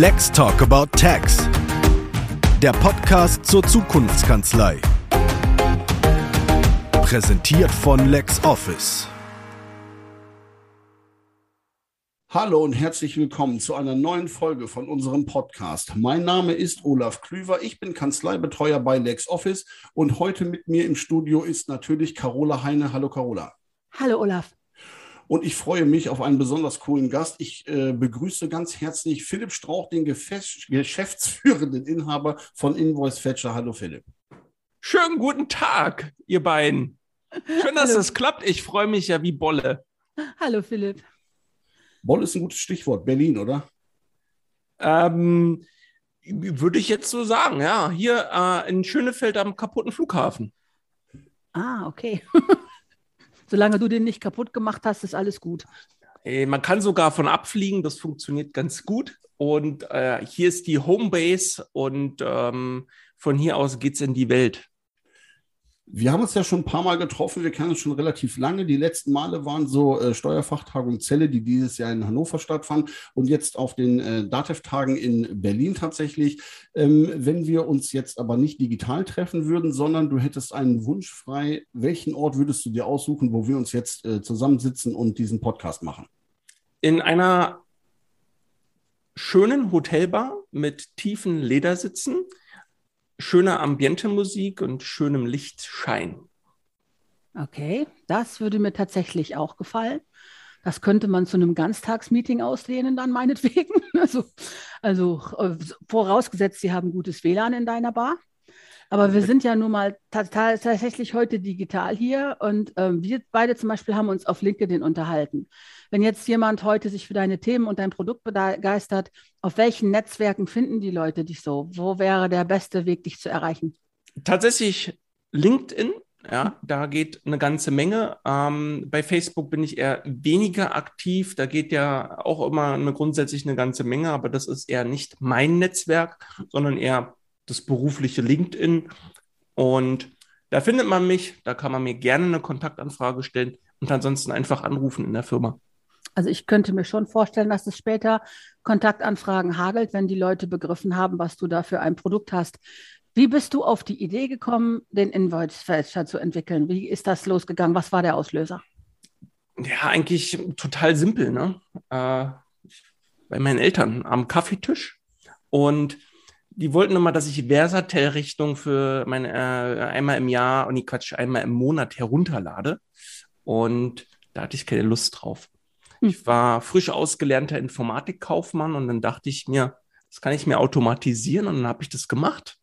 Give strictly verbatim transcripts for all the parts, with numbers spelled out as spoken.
Let's Talk About Tax, der Podcast zur Zukunftskanzlei. Präsentiert von LexOffice. Hallo und herzlich willkommen zu einer neuen Folge von unserem Podcast. Mein Name ist Olaf Klüver, ich bin Kanzleibetreuer bei LexOffice und heute mit mir im Studio ist natürlich Carola Heine. Hallo Carola. Hallo Olaf. Und ich freue mich auf einen besonders coolen Gast. Ich äh, begrüße ganz herzlich Philipp Strauch, den Gefes- geschäftsführenden Inhaber von invoicefetcher. Hallo Philipp. Schönen guten Tag, ihr beiden. Schön, dass es klappt. Ich freue mich ja wie Bolle. Hallo Philipp. Bolle ist ein gutes Stichwort. Berlin, oder? Ähm, würde ich jetzt so sagen, ja. Hier äh, in Schönefeld am kaputten Flughafen. Ah, okay. Solange du den nicht kaputt gemacht hast, ist alles gut. Man kann sogar von abfliegen, das funktioniert ganz gut. Und äh, hier ist die Homebase und ähm, von hier aus geht's in die Welt. Wir haben uns ja schon ein paar Mal getroffen, wir kennen uns schon relativ lange. Die letzten Male waren so äh, Steuerfachtag und Celle, die dieses Jahr in Hannover stattfanden und jetzt auf den äh, DATEV-Tagen in Berlin tatsächlich. Ähm, wenn wir uns jetzt aber nicht digital treffen würden, sondern du hättest einen Wunsch frei, welchen Ort würdest du dir aussuchen, wo wir uns jetzt äh, zusammensitzen und diesen Podcast machen? In einer schönen Hotelbar mit tiefen Ledersitzen. Schöne Ambiente-Musik und schönem Lichtschein. Okay, das würde mir tatsächlich auch gefallen. Das könnte man zu einem Ganztagsmeeting ausdehnen dann meinetwegen. Also, also äh, vorausgesetzt, Sie haben gutes W L A N in deiner Bar. Aber wir sind ja nun mal ta- ta- tatsächlich heute digital hier und ähm, wir beide zum Beispiel haben uns auf LinkedIn unterhalten. Wenn jetzt jemand heute sich für deine Themen und dein Produkt begeistert, auf welchen Netzwerken finden die Leute dich so? Wo wäre der beste Weg, dich zu erreichen? Tatsächlich LinkedIn, ja, da geht eine ganze Menge. Ähm, bei Facebook bin ich eher weniger aktiv. Da geht ja auch immer eine, grundsätzlich eine ganze Menge, aber das ist eher nicht mein Netzwerk, sondern eher das berufliche LinkedIn, und da findet man mich, da kann man mir gerne eine Kontaktanfrage stellen und ansonsten einfach anrufen in der Firma. Also ich könnte mir schon vorstellen, dass es später Kontaktanfragen hagelt, wenn die Leute begriffen haben, was du da für ein Produkt hast. Wie bist du auf die Idee gekommen, den invoicefetcher zu entwickeln? Wie ist das losgegangen? Was war der Auslöser? Ja, eigentlich total simpel, ne? Äh, bei meinen Eltern am Kaffeetisch, und die wollten immer, dass ich Versatel-Richtung für mein, äh, einmal im Jahr, und oh nee, Quatsch, einmal im Monat herunterlade. Und da hatte ich keine Lust drauf. Hm. Ich war frisch ausgelernter Informatikkaufmann und dann dachte ich mir, das kann ich mir automatisieren, und dann habe ich das gemacht.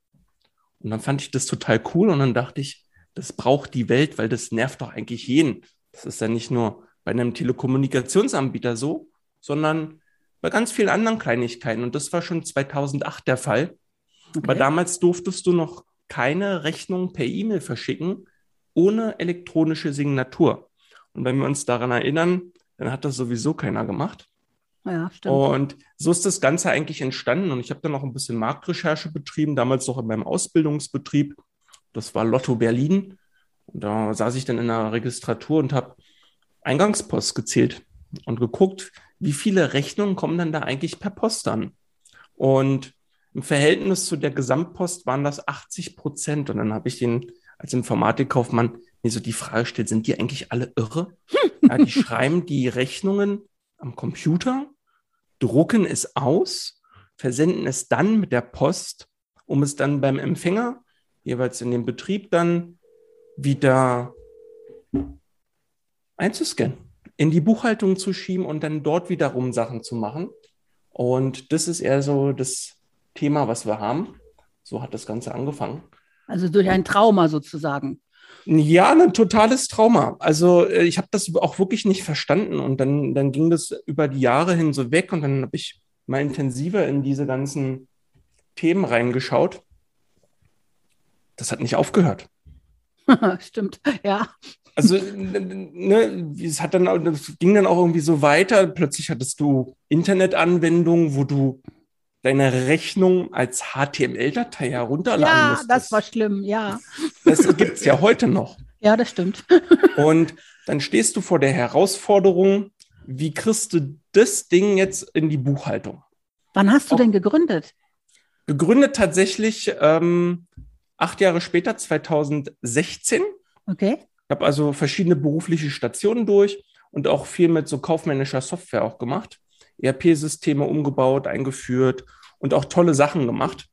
Und dann fand ich das total cool und dann dachte ich, das braucht die Welt, weil das nervt doch eigentlich jeden. Das ist ja nicht nur bei einem Telekommunikationsanbieter so, sondern bei ganz vielen anderen Kleinigkeiten. Und das war schon zweitausendacht der Fall. Okay. Aber damals durftest du noch keine Rechnung per E-Mail verschicken, ohne elektronische Signatur. Und wenn wir uns daran erinnern, dann hat das sowieso keiner gemacht. Ja, stimmt. Und so ist das Ganze eigentlich entstanden. Und ich habe dann noch ein bisschen Marktrecherche betrieben, damals noch in meinem Ausbildungsbetrieb. Das war Lotto Berlin. Und da saß ich dann in der Registratur und habe Eingangspost gezählt und geguckt, wie viele Rechnungen kommen dann da eigentlich per Post an. Und im Verhältnis zu der Gesamtpost waren das achtzig Prozent. Und dann habe ich den als Informatikkaufmann mir so die Frage gestellt, sind die eigentlich alle irre? Ja, die schreiben die Rechnungen am Computer, drucken es aus, versenden es dann mit der Post, um es dann beim Empfänger, jeweils in dem Betrieb, dann wieder einzuscannen, in die Buchhaltung zu schieben und dann dort wiederum Sachen zu machen. Und das ist eher so das Thema, was wir haben. So hat das Ganze angefangen. Also durch ein Trauma sozusagen. Ja, ein totales Trauma. Also ich habe das auch wirklich nicht verstanden. Und dann, dann ging das über die Jahre hin so weg. Und dann habe ich mal intensiver in diese ganzen Themen reingeschaut. Das hat nicht aufgehört. Stimmt, ja. Also, ne, es hat dann, das ging dann auch irgendwie so weiter. Plötzlich hattest du Internetanwendungen, wo du deine Rechnung als H T M L-Datei herunterladen ja, musstest. Ja, das war schlimm, ja. Das gibt es ja heute noch. Ja, das stimmt. Und dann stehst du vor der Herausforderung, wie kriegst du das Ding jetzt in die Buchhaltung? Wann hast du denn gegründet? Gegründet tatsächlich ähm, acht Jahre später, zweitausendsechzehn. Okay. Ich habe also verschiedene berufliche Stationen durch und auch viel mit so kaufmännischer Software auch gemacht. E R P-Systeme umgebaut, eingeführt und auch tolle Sachen gemacht,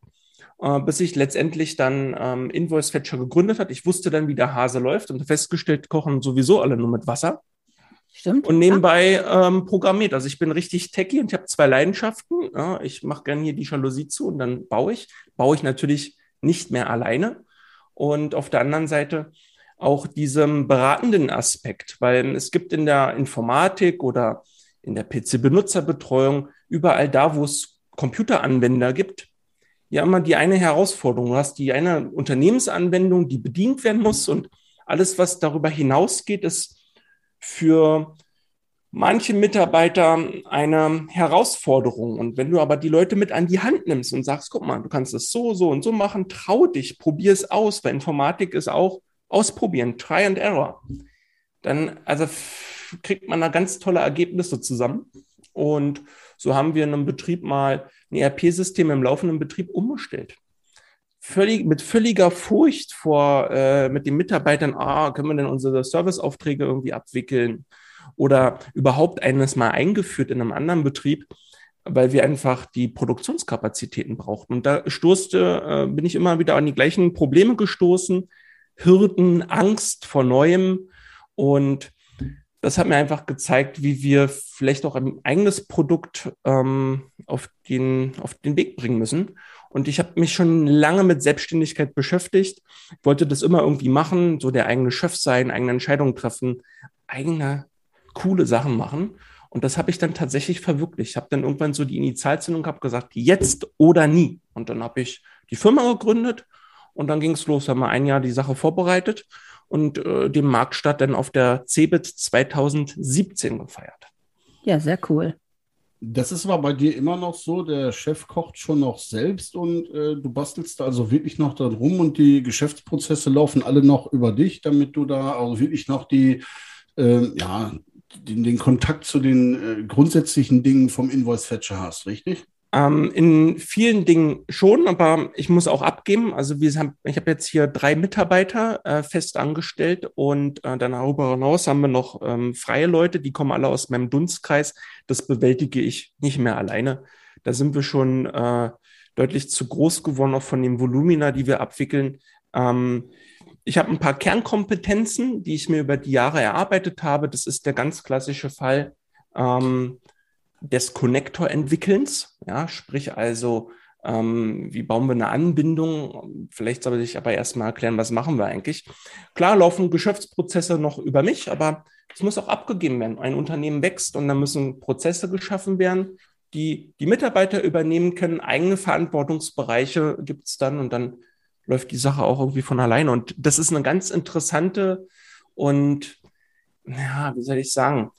äh, bis ich letztendlich dann ähm, invoicefetcher gegründet hat. Ich wusste dann, wie der Hase läuft und festgestellt, kochen sowieso alle nur mit Wasser. Stimmt. Und nebenbei ähm, programmiert. Also ich bin richtig techy und ich habe zwei Leidenschaften. Ja, ich mache gerne hier die Jalousie zu und dann baue ich. Baue ich natürlich nicht mehr alleine. Und auf der anderen Seite auch diesem beratenden Aspekt, weil es gibt in der Informatik oder in der P C-Benutzerbetreuung, überall da, wo es Computeranwender gibt, ja immer die eine Herausforderung. Du hast die eine Unternehmensanwendung, die bedient werden muss und alles, was darüber hinausgeht, ist für manche Mitarbeiter eine Herausforderung. Und wenn du aber die Leute mit an die Hand nimmst und sagst, guck mal, du kannst es so, so und so machen, trau dich, probier es aus, weil Informatik ist auch ausprobieren, Try and Error. Dann also f- kriegt man da ganz tolle Ergebnisse zusammen. Und so haben wir in einem Betrieb mal ein E R P-System im laufenden Betrieb umgestellt. Völlig, mit völliger Furcht vor äh, mit den Mitarbeitern, ah, können wir denn unsere Serviceaufträge irgendwie abwickeln oder überhaupt eines mal eingeführt in einem anderen Betrieb, weil wir einfach die Produktionskapazitäten brauchten. Und da stoßte, äh, bin ich immer wieder an die gleichen Probleme gestoßen, Hürden, Angst vor Neuem, und das hat mir einfach gezeigt, wie wir vielleicht auch ein eigenes Produkt ähm, auf den, auf den Weg bringen müssen. Und ich habe mich schon lange mit Selbstständigkeit beschäftigt, wollte das immer irgendwie machen, so der eigene Chef sein, eigene Entscheidungen treffen, eigene coole Sachen machen. Und das habe ich dann tatsächlich verwirklicht. Ich habe dann irgendwann so die Initialzündung gehabt, gesagt, jetzt oder nie. Und dann habe ich die Firma gegründet und dann ging es los, haben wir ein Jahr die Sache vorbereitet und äh, den Marktstart dann auf der Cebit zweitausendsiebzehn gefeiert. Ja, sehr cool. Das ist aber bei dir immer noch so, der Chef kocht schon noch selbst und äh, du bastelst da also wirklich noch da drum und die Geschäftsprozesse laufen alle noch über dich, damit du da also wirklich noch die, äh, ja, den, den Kontakt zu den äh, grundsätzlichen Dingen vom Invoicefetcher hast, richtig? Ähm, in vielen Dingen schon, aber ich muss auch abgeben. Also wir haben, ich habe jetzt hier drei Mitarbeiter äh, fest angestellt und äh, dann darüber hinaus haben wir noch ähm, freie Leute, die kommen alle aus meinem Dunstkreis. Das bewältige ich nicht mehr alleine. Da sind wir schon äh, deutlich zu groß geworden, auch von den Volumina, die wir abwickeln. Ähm, ich habe ein paar Kernkompetenzen, die ich mir über die Jahre erarbeitet habe. Das ist der ganz klassische Fall ähm, des Connector-Entwickelns, ja, sprich also, ähm, wie bauen wir eine Anbindung? Vielleicht soll ich aber erstmal erklären, was machen wir eigentlich? Klar laufen Geschäftsprozesse noch über mich, aber es muss auch abgegeben werden. Ein Unternehmen wächst und dann müssen Prozesse geschaffen werden, die die Mitarbeiter übernehmen können. Eigene Verantwortungsbereiche gibt es dann und dann läuft die Sache auch irgendwie von alleine. Und das ist eine ganz interessante und, ja, wie soll ich sagen,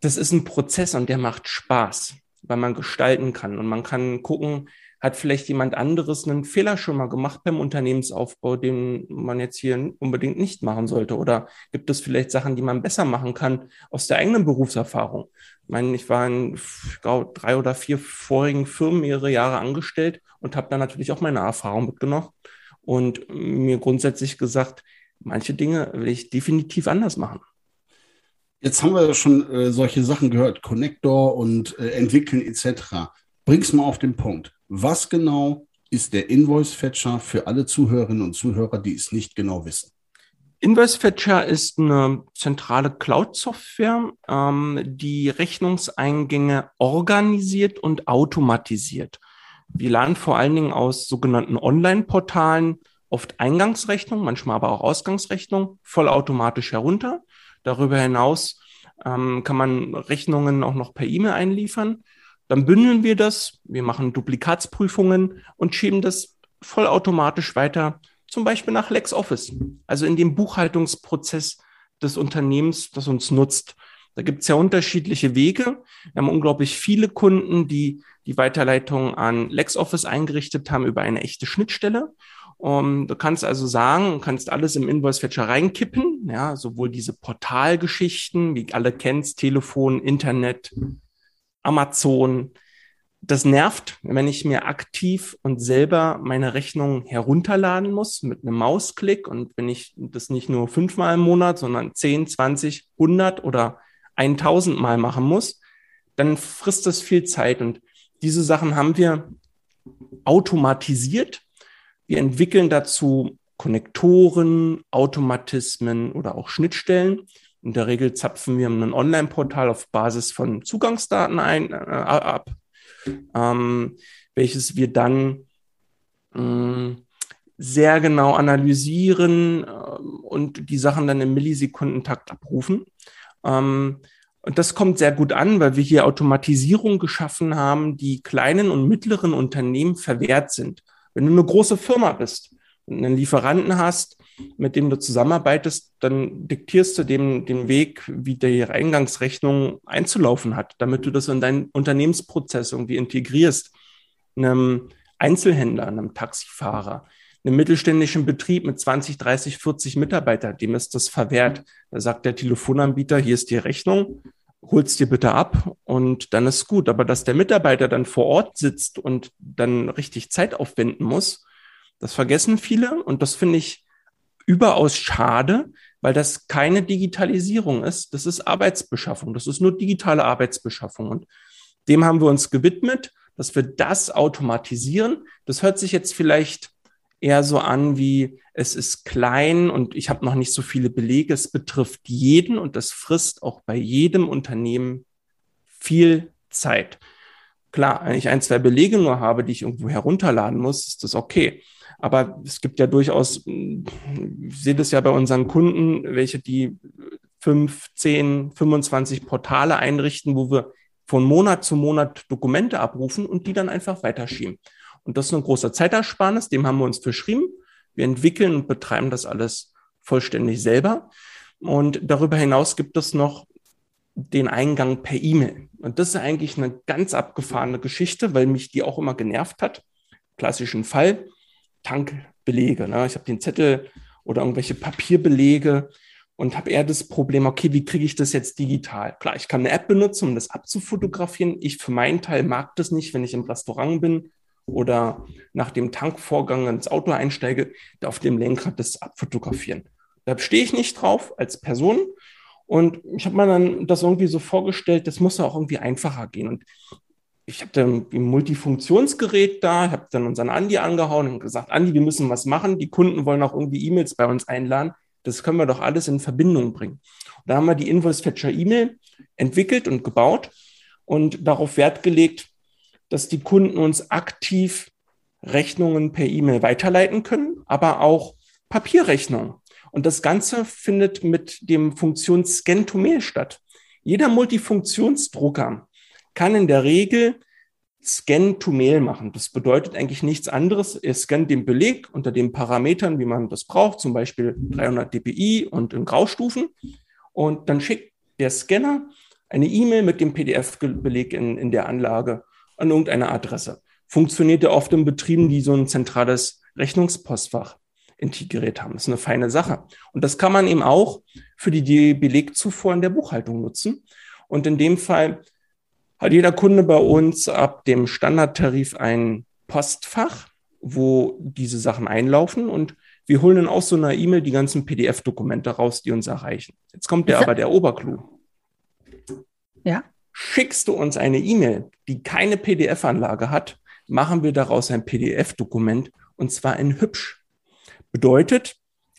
das ist ein Prozess und der macht Spaß, weil man gestalten kann. Und man kann gucken, hat vielleicht jemand anderes einen Fehler schon mal gemacht beim Unternehmensaufbau, den man jetzt hier unbedingt nicht machen sollte? Oder gibt es vielleicht Sachen, die man besser machen kann aus der eigenen Berufserfahrung? Ich meine, ich war in ich glaube, drei oder vier vorigen Firmen mehrere Jahre angestellt und habe da natürlich auch meine Erfahrung mitgenommen und mir grundsätzlich gesagt, manche Dinge will ich definitiv anders machen. Jetzt haben wir schon äh, solche Sachen gehört, Connector und äh, entwickeln et cetera. Bring's mal auf den Punkt. Was genau ist der Invoicefetcher für alle Zuhörerinnen und Zuhörer, die es nicht genau wissen? Invoicefetcher ist eine zentrale Cloud-Software, ähm, die Rechnungseingänge organisiert und automatisiert. Wir laden vor allen Dingen aus sogenannten Online-Portalen oft Eingangsrechnung, manchmal aber auch Ausgangsrechnung, vollautomatisch herunter. Darüber hinaus ähm, kann man Rechnungen auch noch per E-Mail einliefern. Dann bündeln wir das, wir machen Duplikatsprüfungen und schieben das vollautomatisch weiter, zum Beispiel nach LexOffice, also in dem Buchhaltungsprozess des Unternehmens, das uns nutzt. Da gibt es ja unterschiedliche Wege. Wir haben unglaublich viele Kunden, die die Weiterleitung an LexOffice eingerichtet haben über eine echte Schnittstelle. Um, du kannst also sagen, du kannst alles im Invoicefetcher reinkippen, ja, sowohl diese Portalgeschichten, wie alle kennst, Telefon, Internet, Amazon, Das nervt, wenn ich mir aktiv und selber meine Rechnung herunterladen muss mit einem Mausklick und wenn ich das nicht nur fünfmal im Monat, sondern zehn, zwanzig, hundert oder tausend Mal machen muss, dann frisst das viel Zeit. Und diese Sachen haben wir automatisiert. Wir entwickeln dazu Konnektoren, Automatismen oder auch Schnittstellen. In der Regel zapfen wir ein Online-Portal auf Basis von Zugangsdaten ein, äh, ab. Ähm, welches wir dann ähm, sehr genau analysieren ähm, und die Sachen dann im Millisekundentakt abrufen. Ähm, und das kommt sehr gut an, weil wir hier Automatisierung geschaffen haben, die kleinen und mittleren Unternehmen verwehrt sind. Wenn du eine große Firma bist und einen Lieferanten hast, mit dem du zusammenarbeitest, dann diktierst du dem den Weg, wie die Eingangsrechnung einzulaufen hat, damit du das in deinen Unternehmensprozess irgendwie integrierst. Einem Einzelhändler, einem Taxifahrer, einem mittelständischen Betrieb mit zwanzig, dreißig, vierzig Mitarbeitern, dem ist das verwehrt. Da sagt der Telefonanbieter, hier ist die Rechnung, hol's dir bitte ab und dann ist gut. Aber dass der Mitarbeiter dann vor Ort sitzt und dann richtig Zeit aufwenden muss, das vergessen viele und das finde ich überaus schade, weil das keine Digitalisierung ist. Das ist Arbeitsbeschaffung. Das ist nur digitale Arbeitsbeschaffung. Und dem haben wir uns gewidmet, dass wir das automatisieren. Das hört sich jetzt vielleicht eher so an wie, es ist klein und ich habe noch nicht so viele Belege. Es betrifft jeden und das frisst auch bei jedem Unternehmen viel Zeit. Klar, wenn ich ein, zwei Belege nur habe, die ich irgendwo herunterladen muss, ist das okay. Aber es gibt ja durchaus, ich sehe das ja bei unseren Kunden, welche die fünf, zehn, fünfundzwanzig Portale einrichten, wo wir von Monat zu Monat Dokumente abrufen und die dann einfach weiterschieben. Und das ist ein großer Zeitersparnis, dem haben wir uns verschrieben. Wir entwickeln und betreiben das alles vollständig selber. Und darüber hinaus gibt es noch den Eingang per E-Mail. Und das ist eigentlich eine ganz abgefahrene Geschichte, weil mich die auch immer genervt hat. Klassischen Fall. Tankbelege. Ne? Ich habe den Zettel oder irgendwelche Papierbelege und habe eher das Problem, okay, wie kriege ich das jetzt digital? Klar, ich kann eine App benutzen, um das abzufotografieren. Ich für meinen Teil mag das nicht, wenn ich im Restaurant bin oder nach dem Tankvorgang ins Auto einsteige, da auf dem Lenkrad das abfotografieren. Da stehe ich nicht drauf als Person. Und ich habe mir dann das irgendwie so vorgestellt, das muss ja auch irgendwie einfacher gehen. Und ich habe dann ein Multifunktionsgerät da, ich habe dann unseren Andi angehauen und gesagt, Andi, wir müssen was machen, die Kunden wollen auch irgendwie E-Mails bei uns einladen, das können wir doch alles in Verbindung bringen. Und da haben wir die invoicefetcher E-Mail entwickelt und gebaut und darauf Wert gelegt, dass die Kunden uns aktiv Rechnungen per E-Mail weiterleiten können, aber auch Papierrechnungen. Und das Ganze findet mit dem Funktion Scan-to-Mail statt. Jeder Multifunktionsdrucker kann in der Regel Scan-to-Mail machen. Das bedeutet eigentlich nichts anderes. Er scannt den Beleg unter den Parametern, wie man das braucht, zum Beispiel dreihundert D P I und in Graustufen. Und dann schickt der Scanner eine E-Mail mit dem P D F-Beleg in, in der Anlage an irgendeine Adresse. Funktioniert ja oft in Betrieben, die so ein zentrales Rechnungspostfach integriert haben. Das ist eine feine Sache. Und das kann man eben auch für die Belegzufuhr in der Buchhaltung nutzen. Und in dem Fall hat jeder Kunde bei uns ab dem Standardtarif ein Postfach, wo diese Sachen einlaufen und wir holen dann aus so einer E-Mail die ganzen P D F-Dokumente raus, die uns erreichen. Jetzt kommt ja aber der Oberclou. Ja. Schickst du uns eine E-Mail, die keine P D F-Anlage hat, machen wir daraus ein P D F-Dokument und zwar in hübsch. Bedeutet,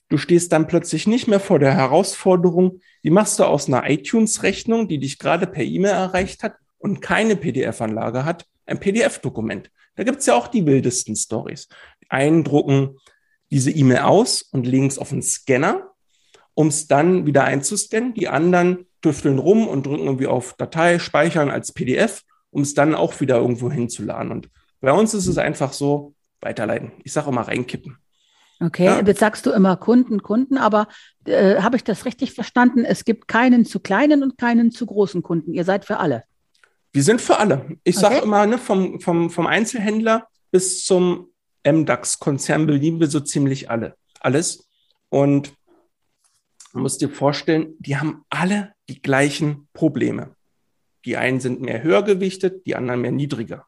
du stehst dann plötzlich nicht mehr vor der Herausforderung, die machst du aus einer iTunes-Rechnung, die dich gerade per E-Mail erreicht hat, und keine P D F-Anlage hat, ein P D F-Dokument. Da gibt es ja auch die wildesten Storys. Einen drucken diese E-Mail aus und legen es auf den Scanner, um es dann wieder einzuscannen. Die anderen tüfteln rum und drücken irgendwie auf Datei, speichern als P D F, um es dann auch wieder irgendwo hinzuladen. Und bei uns ist es einfach so, weiterleiten. Ich sage immer reinkippen. Okay, ja. Jetzt sagst du immer Kunden, Kunden, aber äh, habe ich das richtig verstanden? Es gibt keinen zu kleinen und keinen zu großen Kunden. Ihr seid für alle. Wir sind für alle. Ich sage okay. immer, ne, vom, vom, vom Einzelhändler bis zum M DAX-Konzern belieben wir so ziemlich alle, alles. Und man muss dir vorstellen, die haben alle die gleichen Probleme. Die einen sind mehr höher gewichtet, die anderen mehr niedriger.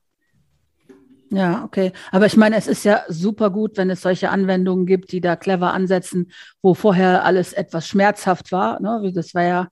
Ja, okay. Aber ich meine, es ist ja super gut, wenn es solche Anwendungen gibt, die da clever ansetzen, wo vorher alles etwas schmerzhaft war, ne? Das war ja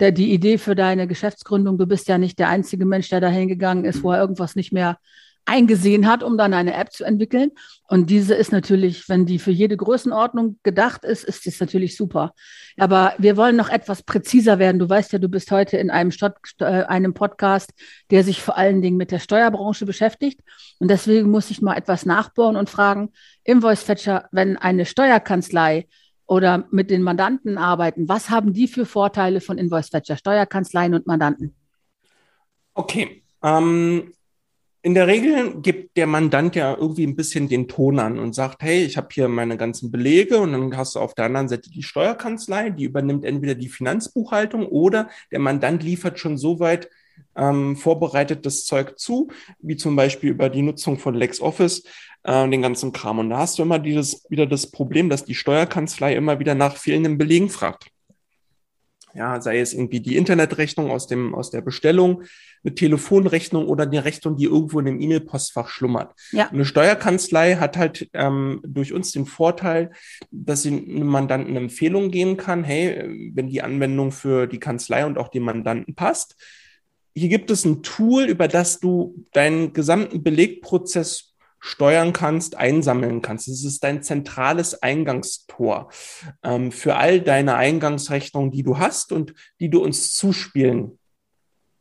der, die Idee für deine Geschäftsgründung. Du bist ja nicht der einzige Mensch, der da hingegangen ist, wo er irgendwas nicht mehr eingesehen hat, um dann eine App zu entwickeln. Und diese ist natürlich, wenn die für jede Größenordnung gedacht ist, ist das natürlich super. Aber wir wollen noch etwas präziser werden. Du weißt ja, du bist heute in einem, Stott, äh, einem Podcast, der sich vor allen Dingen mit der Steuerbranche beschäftigt. Und deswegen muss ich mal etwas nachbohren und fragen, Invoicefetcher, wenn eine Steuerkanzlei oder mit den Mandanten arbeiten, was haben die für Vorteile von Invoicefetcher, Steuerkanzleien und Mandanten? Okay, ähm in der Regel gibt der Mandant ja irgendwie ein bisschen den Ton an und sagt, hey, ich habe hier meine ganzen Belege, und dann hast du auf der anderen Seite die Steuerkanzlei, die übernimmt entweder die Finanzbuchhaltung oder der Mandant liefert schon so weit ähm, vorbereitetes Zeug zu, wie zum Beispiel über die Nutzung von LexOffice, äh, den ganzen Kram. Und da hast du immer dieses wieder das Problem, dass die Steuerkanzlei immer wieder nach fehlenden Belegen fragt. Ja, sei es irgendwie die Internetrechnung aus dem, aus der Bestellung, eine Telefonrechnung oder die Rechnung, die irgendwo in einem E-Mail-Postfach schlummert. Ja. Eine Steuerkanzlei hat halt ähm, durch uns den Vorteil, dass sie einem Mandanten eine Empfehlung geben kann, hey, wenn die Anwendung für die Kanzlei und auch den Mandanten passt, hier gibt es ein Tool, über das du deinen gesamten Belegprozess steuern kannst, einsammeln kannst. Das ist dein zentrales Eingangstor ähm, für all deine Eingangsrechnungen, die du hast und die du uns zuspielen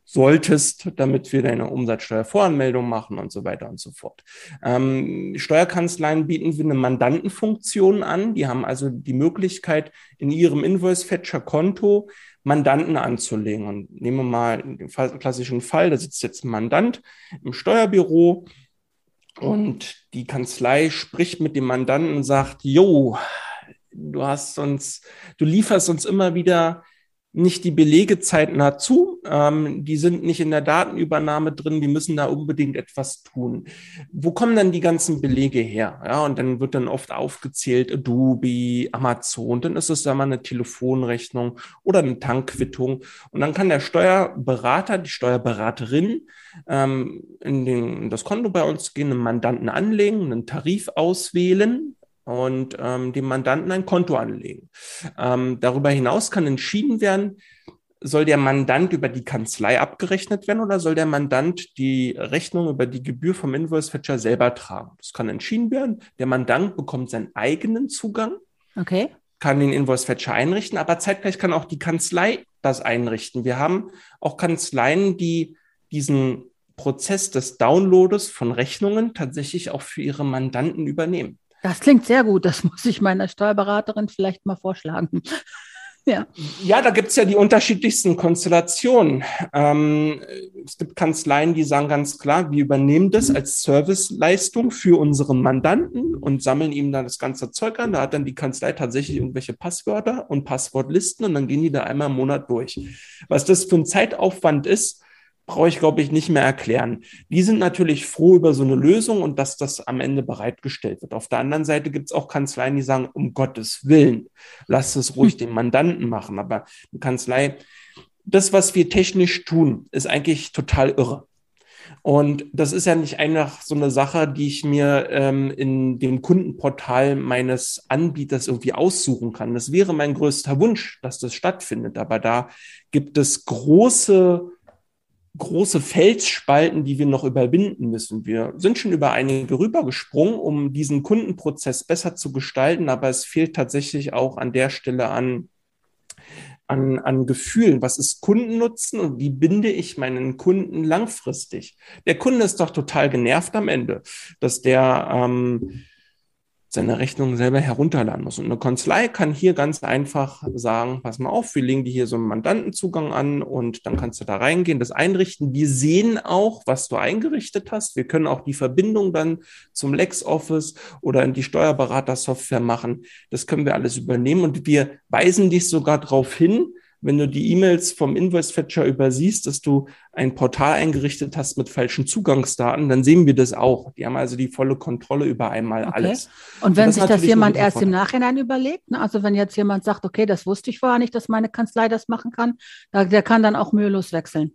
solltest, damit wir deine Umsatzsteuervoranmeldung machen und so weiter und so fort. Ähm, Steuerkanzleien bieten wir eine Mandantenfunktion an. Die haben also die Möglichkeit, in ihrem Invoicefetcher-Konto Mandanten anzulegen. Und nehmen wir mal den klassischen Fall, da sitzt jetzt ein Mandant im Steuerbüro, und die Kanzlei spricht mit dem Mandanten und sagt, jo, du hast uns, du lieferst uns immer wieder nicht die Belege zeitnah zu, ähm, die sind nicht in der Datenübernahme drin, wir müssen da unbedingt etwas tun. Wo kommen dann die ganzen Belege her? Ja, und dann wird dann oft aufgezählt, Adobe, Amazon, dann ist es da mal eine Telefonrechnung oder eine Tankquittung. Und dann kann der Steuerberater, die Steuerberaterin ähm, in, den, in das Konto bei uns gehen, einen Mandanten anlegen, einen Tarif auswählen, und ähm, dem Mandanten ein Konto anlegen. Ähm, darüber hinaus kann entschieden werden, soll der Mandant über die Kanzlei abgerechnet werden oder soll der Mandant die Rechnung über die Gebühr vom Invoicefetcher selber tragen. Das kann entschieden werden. Der Mandant bekommt seinen eigenen Zugang, okay, kann den Invoicefetcher einrichten, aber zeitgleich kann auch die Kanzlei das einrichten. Wir haben auch Kanzleien, die diesen Prozess des Downloads von Rechnungen tatsächlich auch für ihre Mandanten übernehmen. Das klingt sehr gut, das muss ich meiner Steuerberaterin vielleicht mal vorschlagen. Ja, ja, da gibt es ja die unterschiedlichsten Konstellationen. Ähm, es gibt Kanzleien, die sagen ganz klar, wir übernehmen das als Serviceleistung für unseren Mandanten und sammeln ihm dann das ganze Zeug an. Da hat dann die Kanzlei tatsächlich irgendwelche Passwörter und Passwortlisten und dann gehen die da einmal im Monat durch. Was das für ein Zeitaufwand ist, brauche ich, glaube ich, nicht mehr erklären. Die sind natürlich froh über so eine Lösung und dass das am Ende bereitgestellt wird. Auf der anderen Seite gibt es auch Kanzleien, die sagen, um Gottes Willen, lasst es ruhig den Mandanten machen. Aber eine Kanzlei, das, was wir technisch tun, ist eigentlich total irre. Und das ist ja nicht einfach so eine Sache, die ich mir ähm, in dem Kundenportal meines Anbieters irgendwie aussuchen kann. Das wäre mein größter Wunsch, dass das stattfindet. Aber da gibt es große große Felsspalten, die wir noch überwinden müssen. Wir sind schon über einige rübergesprungen, um diesen Kundenprozess besser zu gestalten, aber es fehlt tatsächlich auch an der Stelle an, an, an Gefühlen. Was ist Kundennutzen und wie binde ich meinen Kunden langfristig? Der Kunde ist doch total genervt am Ende, dass der ähm, seine Rechnung selber herunterladen muss. Und eine Kanzlei kann hier ganz einfach sagen, pass mal auf, wir legen dir hier so einen Mandantenzugang an und dann kannst du da reingehen, das einrichten. Wir sehen auch, was du eingerichtet hast. Wir können auch die Verbindung dann zum LexOffice oder in die Steuerberater-Software machen. Das können wir alles übernehmen und wir weisen dich sogar darauf hin, wenn du die E-Mails vom Invoicefetcher übersiehst, dass du ein Portal eingerichtet hast mit falschen Zugangsdaten, dann sehen wir das auch. Die haben also die volle Kontrolle über einmal okay. alles. Und wenn Und das sich das jemand erst im Nachhinein überlegt, ne? Also wenn jetzt jemand sagt, okay, das wusste ich vorher nicht, dass meine Kanzlei das machen kann, der kann dann auch mühelos wechseln.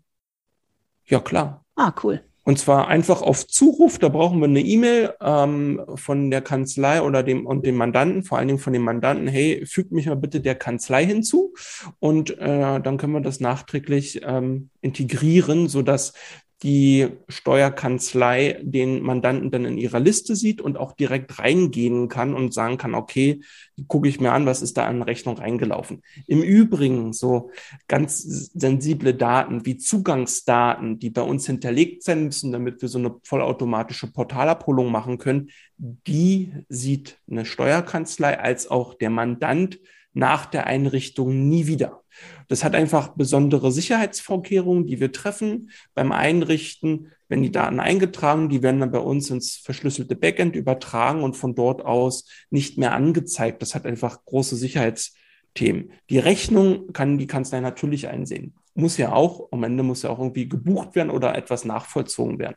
Ja, klar. Ah, cool. Und zwar einfach auf Zuruf, da brauchen wir eine E-Mail ähm, von der Kanzlei oder dem und dem Mandanten, vor allen Dingen von dem Mandanten, hey, fügt mich mal bitte der Kanzlei hinzu. Und äh, dann können wir das nachträglich ähm, integrieren, sodass die Steuerkanzlei den Mandanten dann in ihrer Liste sieht und auch direkt reingehen kann und sagen kann, okay, gucke ich mir an, was ist da an Rechnung reingelaufen. Im Übrigen so ganz sensible Daten wie Zugangsdaten, die bei uns hinterlegt sein müssen, damit wir so eine vollautomatische Portalabholung machen können, die sieht eine Steuerkanzlei als auch der Mandant nach der Einrichtung nie wieder. Das hat einfach besondere Sicherheitsvorkehrungen, die wir treffen beim Einrichten. Wenn die Daten eingetragen, die werden dann bei uns ins verschlüsselte Backend übertragen und von dort aus nicht mehr angezeigt. Das hat einfach große Sicherheitsthemen. Die Rechnung kann die Kanzlei natürlich einsehen. Muss ja auch, am Ende muss ja auch irgendwie gebucht werden oder etwas nachvollzogen werden.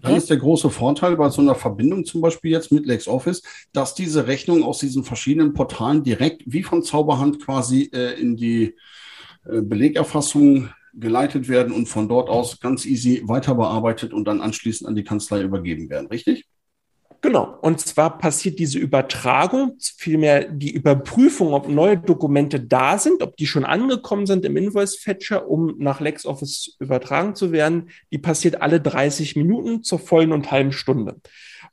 Dann ist der große Vorteil bei so einer Verbindung zum Beispiel jetzt mit LexOffice, dass diese Rechnungen aus diesen verschiedenen Portalen direkt wie von Zauberhand quasi äh, in die äh, Belegerfassung geleitet werden und von dort aus ganz easy weiter bearbeitet und dann anschließend an die Kanzlei übergeben werden, richtig? Genau, und zwar passiert diese Übertragung, vielmehr die Überprüfung, ob neue Dokumente da sind, ob die schon angekommen sind im Invoice-Fetcher, um nach LexOffice übertragen zu werden, die passiert alle dreißig Minuten zur vollen und halben Stunde.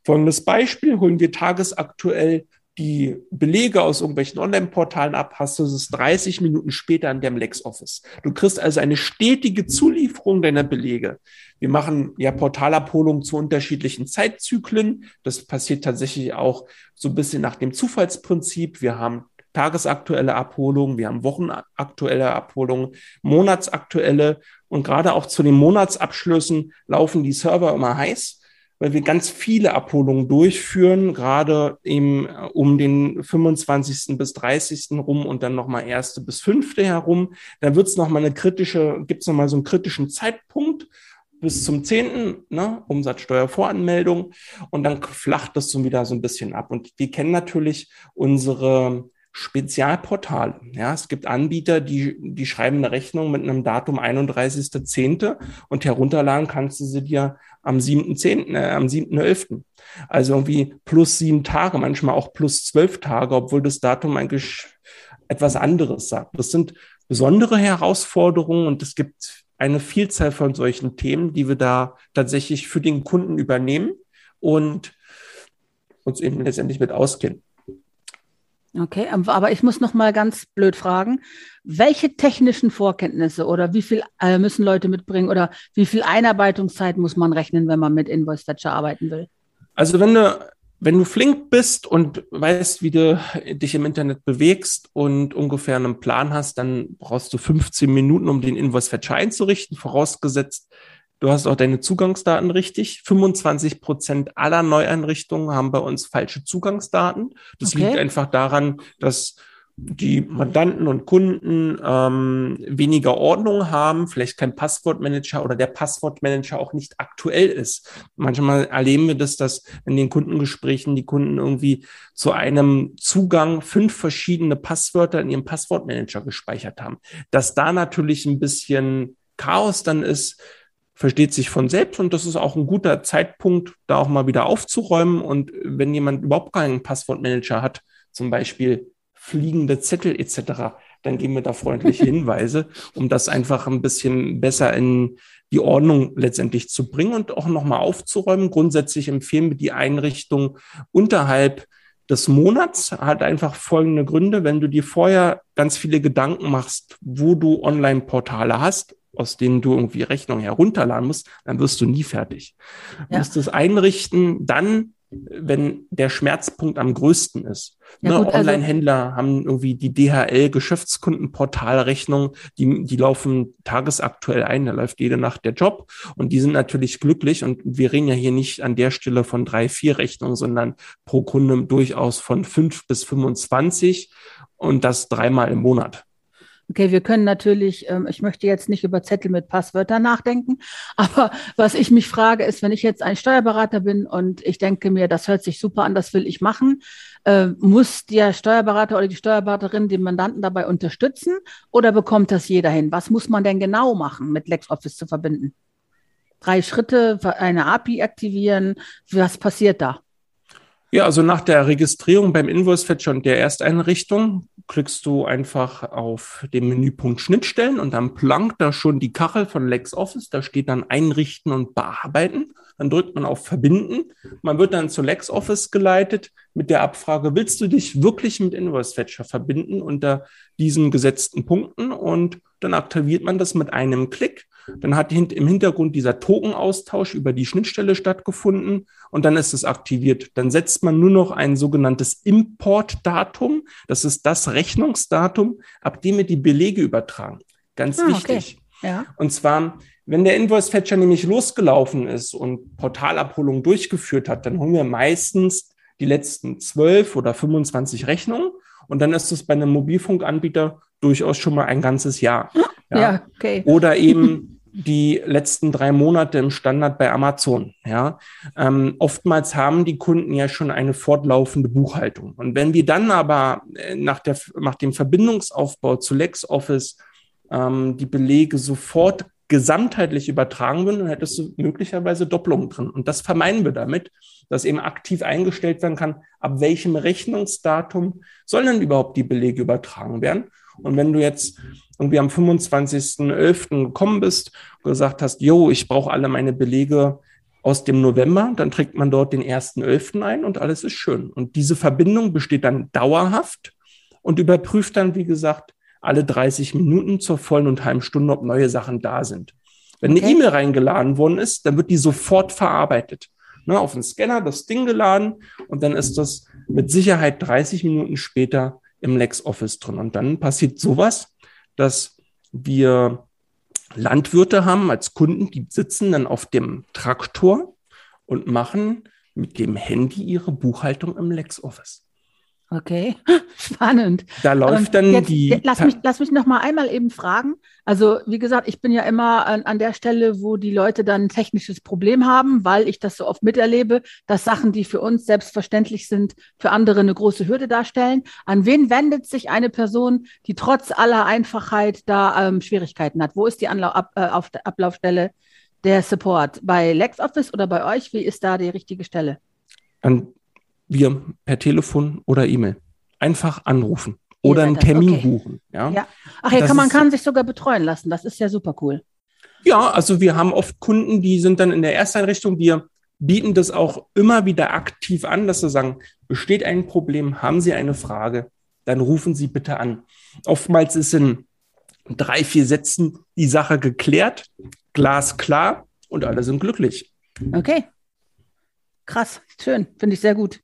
Folgendes Beispiel, holen wir tagesaktuell die Belege aus irgendwelchen Online-Portalen ab, hast du es dreißig Minuten später an deinem LexOffice. Du kriegst also eine stetige Zulieferung deiner Belege. Wir machen ja Portalabholungen zu unterschiedlichen Zeitzyklen. Das passiert tatsächlich auch so ein bisschen nach dem Zufallsprinzip. Wir haben tagesaktuelle Abholungen, wir haben wochenaktuelle Abholungen, monatsaktuelle. Und gerade auch zu den Monatsabschlüssen laufen die Server immer heiß, weil wir ganz viele Abholungen durchführen, gerade eben um den fünfundzwanzigsten bis dreißigsten rum und dann nochmal ersten bis fünften herum. Da wird's nochmal eine kritische, gibt's nochmal so einen kritischen Zeitpunkt bis zum zehnten Ne, Umsatzsteuervoranmeldung. Und dann flacht das so wieder so ein bisschen ab. Und wir kennen natürlich unsere Spezialportale. Ja, es gibt Anbieter, die, die schreiben eine Rechnung mit einem Datum einunddreißigsten zehnten und herunterladen kannst du sie dir am siebten zehnten äh, am siebten elften Also irgendwie plus sieben Tage, manchmal auch plus zwölf Tage, obwohl das Datum eigentlich etwas anderes sagt. Das sind besondere Herausforderungen und es gibt eine Vielzahl von solchen Themen, die wir da tatsächlich für den Kunden übernehmen und uns eben letztendlich mit auskennen. Okay, aber ich muss noch mal ganz blöd fragen, welche technischen Vorkenntnisse oder wie viel äh, müssen Leute mitbringen oder wie viel Einarbeitungszeit muss man rechnen, wenn man mit Invoicefetcher arbeiten will? Also wenn du, wenn du flink bist und weißt, wie du dich im Internet bewegst und ungefähr einen Plan hast, dann brauchst du fünfzehn Minuten, um den Invoicefetcher einzurichten, vorausgesetzt, du hast auch deine Zugangsdaten richtig. fünfundzwanzig Prozent aller Neueinrichtungen haben bei uns falsche Zugangsdaten. Das okay. liegt einfach daran, dass die Mandanten und Kunden ähm, weniger Ordnung haben, vielleicht kein Passwortmanager oder der Passwortmanager auch nicht aktuell ist. Manchmal erleben wir das, dass in den Kundengesprächen die Kunden irgendwie zu einem Zugang fünf verschiedene Passwörter in ihrem Passwortmanager gespeichert haben. Dass da natürlich ein bisschen Chaos dann ist, versteht sich von selbst und das ist auch ein guter Zeitpunkt, da auch mal wieder aufzuräumen. Und wenn jemand überhaupt keinen Passwortmanager hat, zum Beispiel fliegende Zettel et cetera, dann geben wir da freundliche Hinweise, um das einfach ein bisschen besser in die Ordnung letztendlich zu bringen und auch nochmal aufzuräumen. Grundsätzlich empfehlen wir die Einrichtung unterhalb des Monats, hat einfach folgende Gründe. Wenn du dir vorher ganz viele Gedanken machst, wo du Online-Portale hast, aus denen du irgendwie Rechnungen herunterladen musst, dann wirst du nie fertig. Du ja. musst es einrichten, dann, wenn der Schmerzpunkt am größten ist. Ja, ne, Online-Händler also haben irgendwie die D H L-Geschäftskundenportalrechnung, die, die laufen tagesaktuell ein, da läuft jede Nacht der Job und die sind natürlich glücklich und wir reden ja hier nicht an der Stelle von drei, vier Rechnungen, sondern pro Kunde durchaus von fünf bis fünfundzwanzig und das dreimal im Monat. Okay, wir können natürlich, ähm, ich möchte jetzt nicht über Zettel mit Passwörtern nachdenken, aber was ich mich frage ist, wenn ich jetzt ein Steuerberater bin und ich denke mir, das hört sich super an, das will ich machen, äh, muss der Steuerberater oder die Steuerberaterin den Mandanten dabei unterstützen oder bekommt das jeder hin? Was muss man denn genau machen, mit LexOffice zu verbinden? drei Schritte, eine A P I aktivieren? Was passiert da? Ja, also nach der Registrierung beim Invoicefetcher und der Ersteinrichtung klickst du einfach auf den Menüpunkt Schnittstellen und dann plankt da schon die Kachel von LexOffice. Da steht dann Einrichten und Bearbeiten. Dann drückt man auf Verbinden. Man wird dann zu LexOffice geleitet mit der Abfrage, willst du dich wirklich mit Invoicefetcher verbinden unter diesen gesetzten Punkten? Und dann aktiviert man das mit einem Klick. Dann hat im Hintergrund dieser Tokenaustausch über die Schnittstelle stattgefunden und dann ist es aktiviert. Dann setzt man nur noch ein sogenanntes Importdatum. Das ist das Rechnungsdatum, ab dem wir die Belege übertragen. Ganz ah, wichtig. Okay. Ja. Und zwar, wenn der Invoicefetcher nämlich losgelaufen ist und Portalabholung durchgeführt hat, dann holen wir meistens die letzten zwölf oder fünfundzwanzig Rechnungen und dann ist es bei einem Mobilfunkanbieter durchaus schon mal ein ganzes Jahr. Ja. Ja, okay. Oder eben die letzten drei Monate im Standard bei Amazon. Ja. Ähm, oftmals haben die Kunden ja schon eine fortlaufende Buchhaltung. Und wenn wir dann aber nach, der, nach dem Verbindungsaufbau zu LexOffice ähm, die Belege sofort gesamtheitlich übertragen würden, dann hättest du möglicherweise Doppelungen drin. Und das vermeiden wir damit, dass eben aktiv eingestellt werden kann, ab welchem Rechnungsdatum sollen denn überhaupt die Belege übertragen werden. Und wenn du jetzt irgendwie am fünfundzwanzigsten elften gekommen bist und gesagt hast, jo, ich brauche alle meine Belege aus dem November, dann trägt man dort den ersten elften ein und alles ist schön. Und diese Verbindung besteht dann dauerhaft und überprüft dann, wie gesagt, alle dreißig Minuten zur vollen und halben Stunde, ob neue Sachen da sind. Wenn okay. eine E-Mail reingeladen worden ist, dann wird die sofort verarbeitet. Ne, auf den Scanner das Ding geladen und dann ist das mit Sicherheit dreißig Minuten später im LexOffice drin. Und dann passiert sowas, dass wir Landwirte haben als Kunden, die sitzen dann auf dem Traktor und machen mit dem Handy ihre Buchhaltung im LexOffice. Okay, spannend. Da läuft dann jetzt, die... Jetzt, lass mich, lass mich noch mal einmal eben fragen. Also wie gesagt, ich bin ja immer an, an der Stelle, wo die Leute dann ein technisches Problem haben, weil ich das so oft miterlebe, dass Sachen, die für uns selbstverständlich sind, für andere eine große Hürde darstellen. An wen wendet sich eine Person, die trotz aller Einfachheit da ähm, Schwierigkeiten hat? Wo ist die Anlauf, ab, äh, auf der Ablaufstelle der Support? Bei LexOffice oder bei euch? Wie ist da die richtige Stelle? An Wir per Telefon oder E-Mail. Einfach anrufen oder einen Termin okay. buchen. Ja? Ja. Ach ja, kann, man kann sich sogar betreuen lassen. Das ist ja super cool. Ja, also wir haben oft Kunden, die sind dann in der Ersteinrichtung. Wir bieten das auch immer wieder aktiv an, dass wir sagen, besteht ein Problem, haben Sie eine Frage, dann rufen Sie bitte an. Oftmals ist in drei, vier Sätzen die Sache geklärt, glasklar und alle sind glücklich. Okay, krass, schön, finde ich sehr gut.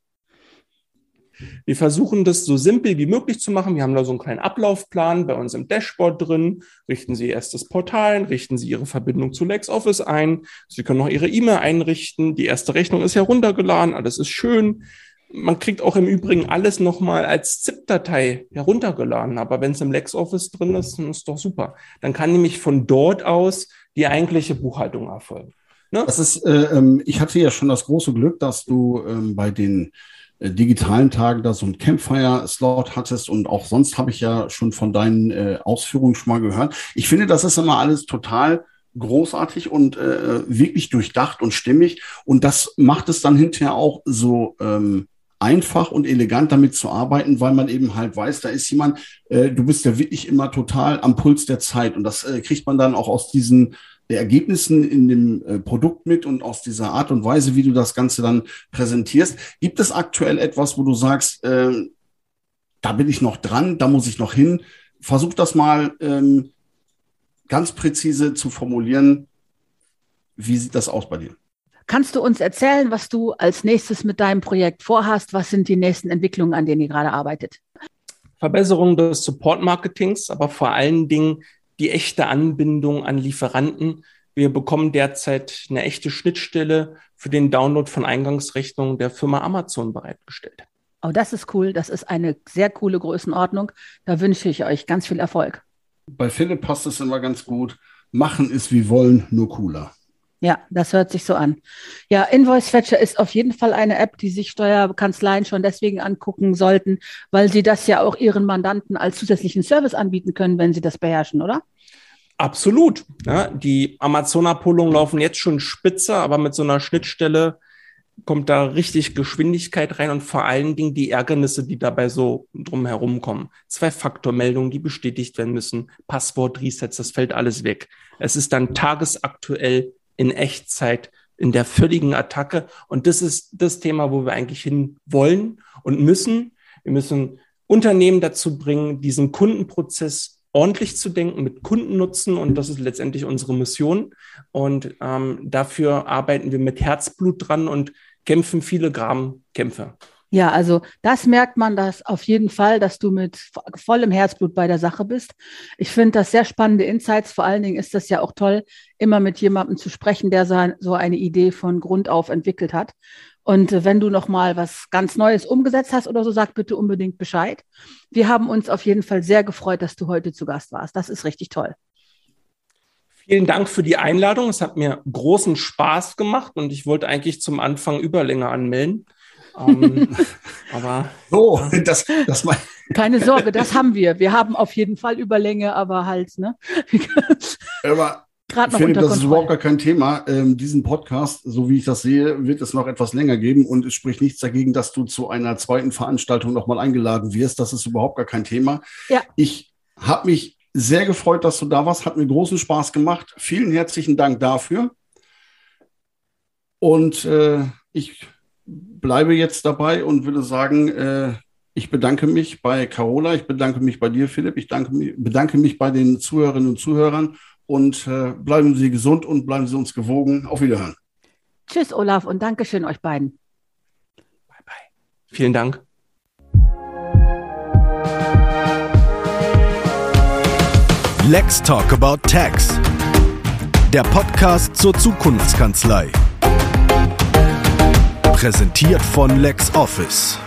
Wir versuchen das so simpel wie möglich zu machen. Wir haben da so einen kleinen Ablaufplan bei uns im Dashboard drin. Richten Sie erst das Portal, richten Sie Ihre Verbindung zu LexOffice ein. Sie können noch Ihre E-Mail einrichten. Die erste Rechnung ist heruntergeladen, alles ist schön. Man kriegt auch im Übrigen alles nochmal als ZIP-Datei heruntergeladen. Aber wenn es im LexOffice drin ist, dann ist doch super. Dann kann nämlich von dort aus die eigentliche Buchhaltung erfolgen. Ne? Das ist, äh, ich hatte ja schon das große Glück, dass du äh, bei den digitalen Tagen da so ein Campfire-Slot hattest und auch sonst habe ich ja schon von deinen äh, Ausführungen schon mal gehört. Ich finde, das ist immer alles total großartig und äh, wirklich durchdacht und stimmig und das macht es dann hinterher auch so ähm, einfach und elegant damit zu arbeiten, weil man eben halt weiß, da ist jemand, äh, du bist ja wirklich immer total am Puls der Zeit und das äh, kriegt man dann auch aus diesen der Ergebnissen in dem äh, Produkt mit und aus dieser Art und Weise, wie du das Ganze dann präsentierst. Gibt es aktuell etwas, wo du sagst, äh, da bin ich noch dran, da muss ich noch hin? Versuch das mal ähm, ganz präzise zu formulieren. Wie sieht das aus bei dir? Kannst du uns erzählen, was du als nächstes mit deinem Projekt vorhast? Was sind die nächsten Entwicklungen, an denen ihr gerade arbeitet? Verbesserung des Support-Marketings, aber vor allen Dingen die echte Anbindung an Lieferanten. Wir bekommen derzeit eine echte Schnittstelle für den Download von Eingangsrechnungen der Firma Amazon bereitgestellt. Oh, das ist cool. Das ist eine sehr coole Größenordnung. Da wünsche ich euch ganz viel Erfolg. Bei Philipp passt es immer ganz gut. Machen ist wie wollen, nur cooler. Ja, das hört sich so an. Ja, Invoicefetcher ist auf jeden Fall eine App, die sich Steuerkanzleien schon deswegen angucken sollten, weil sie das ja auch ihren Mandanten als zusätzlichen Service anbieten können, wenn sie das beherrschen, oder? Absolut. Ja, die Amazon-Abholungen laufen jetzt schon spitze, aber mit so einer Schnittstelle kommt da richtig Geschwindigkeit rein und vor allen Dingen die Ärgernisse, die dabei so drumherum kommen. Zwei-Faktor-Meldungen, die bestätigt werden müssen, Passwort-Resets, das fällt alles weg. Es ist dann tagesaktuell in Echtzeit in der völligen Attacke. Und das ist das Thema, wo wir eigentlich hin wollen und müssen. Wir müssen Unternehmen dazu bringen, diesen Kundenprozess ordentlich zu denken, mit Kundennutzen. Und das ist letztendlich unsere Mission. Und ähm, dafür arbeiten wir mit Herzblut dran und kämpfen viele Grabenkämpfe. Ja, also das merkt man, dass auf jeden Fall, dass du mit vollem Herzblut bei der Sache bist. Ich finde das sehr spannende Insights. Vor allen Dingen ist das ja auch toll, immer mit jemandem zu sprechen, der so eine Idee von Grund auf entwickelt hat. Und wenn du noch mal was ganz Neues umgesetzt hast oder so, sag bitte unbedingt Bescheid. Wir haben uns auf jeden Fall sehr gefreut, dass du heute zu Gast warst. Das ist richtig toll. Vielen Dank für die Einladung. Es hat mir großen Spaß gemacht und ich wollte eigentlich zum Anfang Überlänge anmelden. um, aber so, das, das mein keine Sorge, das haben wir. Wir haben auf jeden Fall Überlänge, aber halt, ne? Aber gerade noch Philipp, unter Kontrolle. Das ist überhaupt gar kein Thema. Ähm, diesen Podcast, so wie ich das sehe, wird es noch etwas länger geben und es spricht nichts dagegen, dass du zu einer zweiten Veranstaltung nochmal eingeladen wirst. Das ist überhaupt gar kein Thema. Ja. Ich habe mich sehr gefreut, dass du da warst. Hat mir großen Spaß gemacht. Vielen herzlichen Dank dafür. Und äh, ich bleibe jetzt dabei und würde sagen, äh, ich bedanke mich bei Carola, ich bedanke mich bei dir, Philipp, ich danke, bedanke mich bei den Zuhörerinnen und Zuhörern und äh, bleiben Sie gesund und bleiben Sie uns gewogen. Auf Wiederhören. Tschüss, Olaf, und Dankeschön euch beiden. Bye, bye. Vielen Dank. Let's Talk About Tax. Der Podcast zur Zukunftskanzlei. Präsentiert von LexOffice.